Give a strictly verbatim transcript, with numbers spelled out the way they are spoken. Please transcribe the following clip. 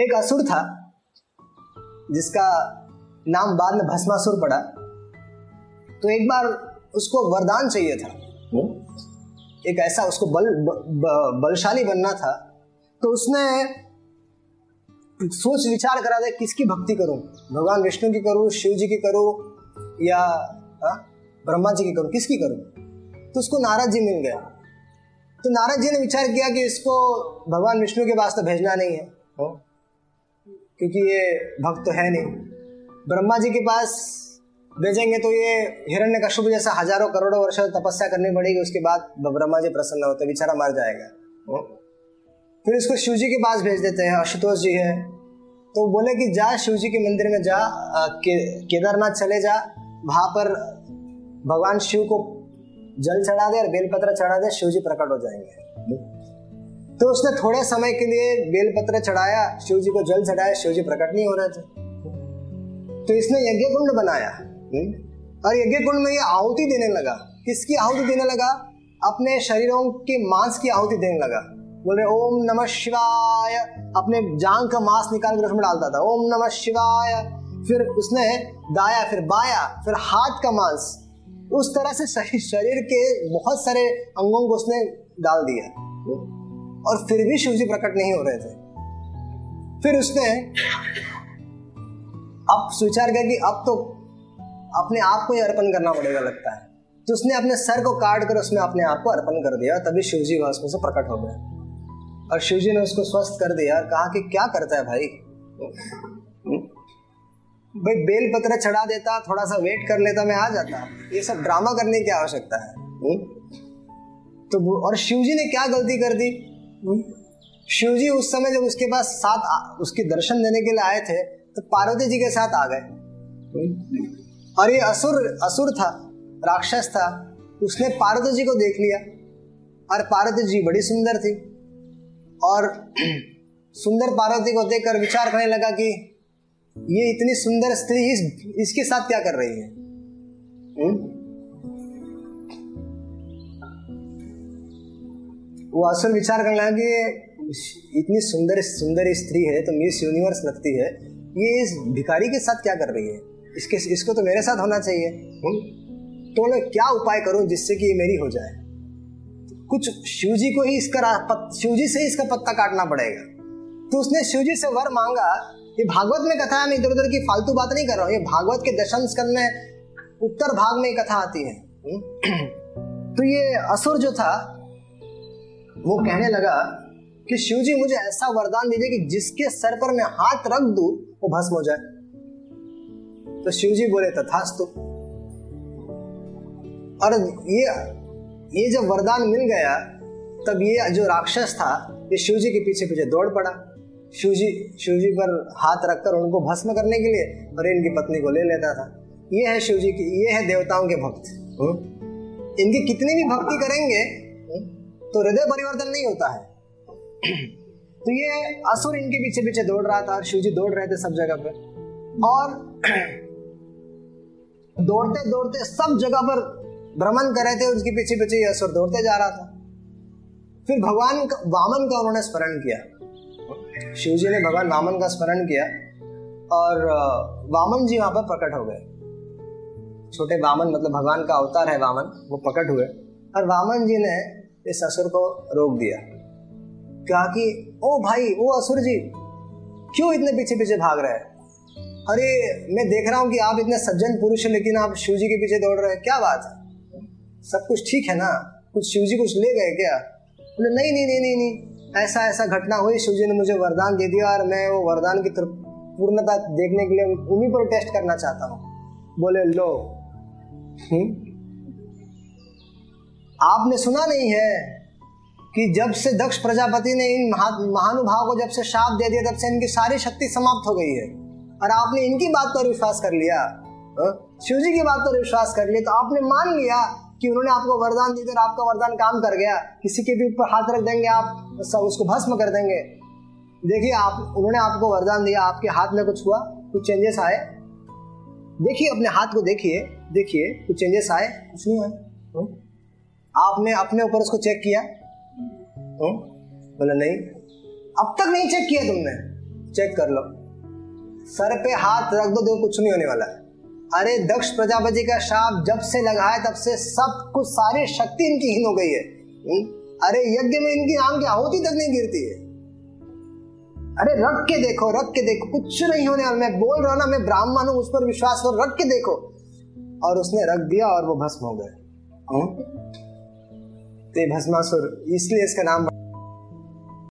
एक असुर था जिसका नाम बाद में भस्मासुर पड़ा। तो एक बार उसको वरदान चाहिए था, हुँ? एक ऐसा उसको बल ब, ब, बलशाली बनना था। तो उसने सोच विचार करा था किसकी भक्ति करूं, भगवान विष्णु की करूं, शिव जी की करूं या हा? ब्रह्मा जी की करूं, किसकी करूं। तो उसको नारद जी मिल गया। तो नारद जी ने विचार किया कि इसको भगवान विष्णु के वास्ते भेजना नहीं है, हो? क्योंकि ये भक्त तो है नहीं। ब्रह्मा जी के पास भेजेंगे तो ये हिरण्यकश्यप जैसा हजारों करोड़ों वर्ष तपस्या करनी पड़ेगी, उसके बाद ब्रह्मा जी प्रसन्न होते, बेचारा मर जाएगा। हो? फिर इसको शिव जी के पास भेज देते हैं, आशुतोष जी है। तो बोले कि जा शिव जी के मंदिर में जा, के, केदारनाथ चले जा, वहाँ पर भगवान शिव को जल चढ़ा दे और बेलपत्र चढ़ा दे, शिव जी प्रकट हो जाएंगे। तो उसने थोड़े समय के लिए बेलपत्र चढ़ाया, शिव जी को जल चढ़ाया, शिव जी प्रकट नहीं हो रहे थे। तो इसने यज्ञ कुंड बनाया और यज्ञ कुंड में ये आहुति देने लगा। किसकी आहुति देने लगा? अपने शरीरों के मांस की आहुति देने लगा। बोल रहे ओम नमः शिवाय, अपने जांग का मांस निकाल कर उसमें डालता था ओम नमः शिवाय। फिर उसने दाया, फिर बाया, फिर हाथ का मांस, उस तरह से शरीर के बहुत सारे अंगों को उसने डाल दिया और फिर भी शिवजी प्रकट नहीं हो रहे थे। फिर उसने अब स्वीकार किया कि अब तो अपने आप को ही अर्पण करना पड़ेगा लगता है। तो उसने अपने सर को काट कर उसने अपने आप को अर्पण कर दिया, तभी शिवजी वहां उसमें से प्रकट हो गए और शिवजी ने उसको स्वस्थ कर दिया और कहा कि क्या करता है भाई, भाई बेल पत्र चढ़ा देता, थोड़ा सा वेट कर लेता, मैं आ जाता, ये सब ड्रामा करने की आवश्यकता है। हुँ? तो और शिवजी ने क्या गलती कर दी? शिवजी उस समय जब उसके पास साथ उसके दर्शन देने के लिए आए थे तो पार्वती जी के साथ आ गए। और ये असुर असुर था, राक्षस था, उसने पार्वती जी को देख लिया और पार्वती जी बड़ी सुंदर थी और सुंदर पार्वती को देखकर विचार करने लगा कि ये इतनी सुंदर स्त्री इस, इसके साथ क्या कर रही है। हुँ? वो असुर विचार करने लगा कि इतनी सुंदर सुंदर स्त्री है तो मिस यूनिवर्स लगती है, ये इस भिखारी के साथ क्या कर रही है, इसके इसको तो मेरे साथ होना चाहिए। हुँ? तो मैं क्या उपाय करूं जिससे कि ये मेरी हो जाए। कुछ शिवजी को ही इसका शिवजी से ही इसका पत्ता काटना पड़ेगा। तो उसने शिवजी से वर मांगा। ये भागवत में कथा है, मैं इधर उधर की फालतू बात नहीं कर रहा हूँ, ये भागवत के दशम स्कंद में उत्तर भाग में कथा आती है। तो ये असुर जो था वो कहने लगा कि शिवजी मुझे ऐसा वरदान दीजिए कि जिसके सर पर मैं हाथ रख दूं वो भस्म हो जाए। तो शिवजी बोले तथास्तु। और ये ये जब वरदान मिल गया तब ये जो राक्षस था ये शिवजी के पीछे पीछे दौड़ पड़ा, शिवजी शिवजी पर हाथ रखकर उनको भस्म करने के लिए, और इनकी पत्नी को ले लेता था। ये है शिवजी की, ये है देवताओं के भक्त। हुँ? इनकी कितनी भी भक्ति करेंगे हुँ? तो हृदय परिवर्तन नहीं होता है। तो ये असुर इनके पीछे पीछे दौड़ रहा था और शिवजी दौड़ रहे थे सब जगह पर, और दौड़ते दौड़ते सब जगह पर भ्रमण कर रहे थे, उसके पीछे पीछे ये असुर दौड़ते जा रहा था। फिर भगवान का, वामन का उन्होंने स्मरण किया, शिवजी ने भगवान वामन का स्मरण किया और वामन जी वहां पर प्रकट हो गए। छोटे वामन मतलब भगवान का अवतार है वामन, वो प्रकट हुए और वामन जी ने इस असुर को रोक दिया। कहा कि ओ भाई, ओ असुर जी, क्यों इतने पीछे पीछे भाग रहे हैं? अरे मैं देख रहा हूं कि आप इतने सज्जन पुरुष हैं लेकिन आप शिवजी के पीछे दौड़ रहे हैं, क्या बात है? सब कुछ ठीक है ना? कुछ शिवजी कुछ ले गए क्या? बोले नहीं नहीं नहीं नहीं ऐसा ऐसा घटना हुई, शिवजी ने मुझे वरदान दे दिया और मैं वो वरदान की पूर्णता देखने के लिए उन्हीं पर टेस्ट करना चाहता हूँ। बोले लो, हुँ? आपने सुना नहीं है कि जब से दक्ष प्रजापति ने इन महानुभाव को जब से शाप दे दिया तब से इनकी सारी शक्ति समाप्त हो गई है, और आपने इनकी बात पर विश्वास कर लिया, शिवजी की बात पर विश्वास कर लिया, तो आपने मान लिया कि उन्होंने आपको वरदान दिया और आपका वरदान काम कर गया, किसी के भी ऊपर हाथ रख देंगे आप सब उसको भस्म कर देंगे। देखिए आप, उन्होंने आपको वरदान दिया, आपके हाथ में कुछ हुआ, कुछ चेंजेस आए, देखिए अपने हाथ को, देखिए देखिए कुछ चेंजेस आए, कुछ नहीं आए, आपने अपने ऊपर उसको चेक किया? बोला नहीं, अब तक नहीं चेक किया तुमने, चेक कर लो, सर पे हाथ रख दो, देखो कुछ नहीं होने वाला है। अरे दक्ष प्रजापति का शाप जब से लगा है तब से सब कुछ सारी शक्ति इनकी हीन हो गई है। अरे यज्ञ में इनकी आम की आहुति तक नहीं गिरती है। अरे रख के देखो, रख के देखो, कुछ नहीं होने वाला। मैं बोल रहा हूं ना, मैं ब्राह्मण हूं, उस पर विश्वास करो, रख के देखो। और उसने रख दिया और वो भस्म हो गए। भस्मासुर, इसलिए इसका नाम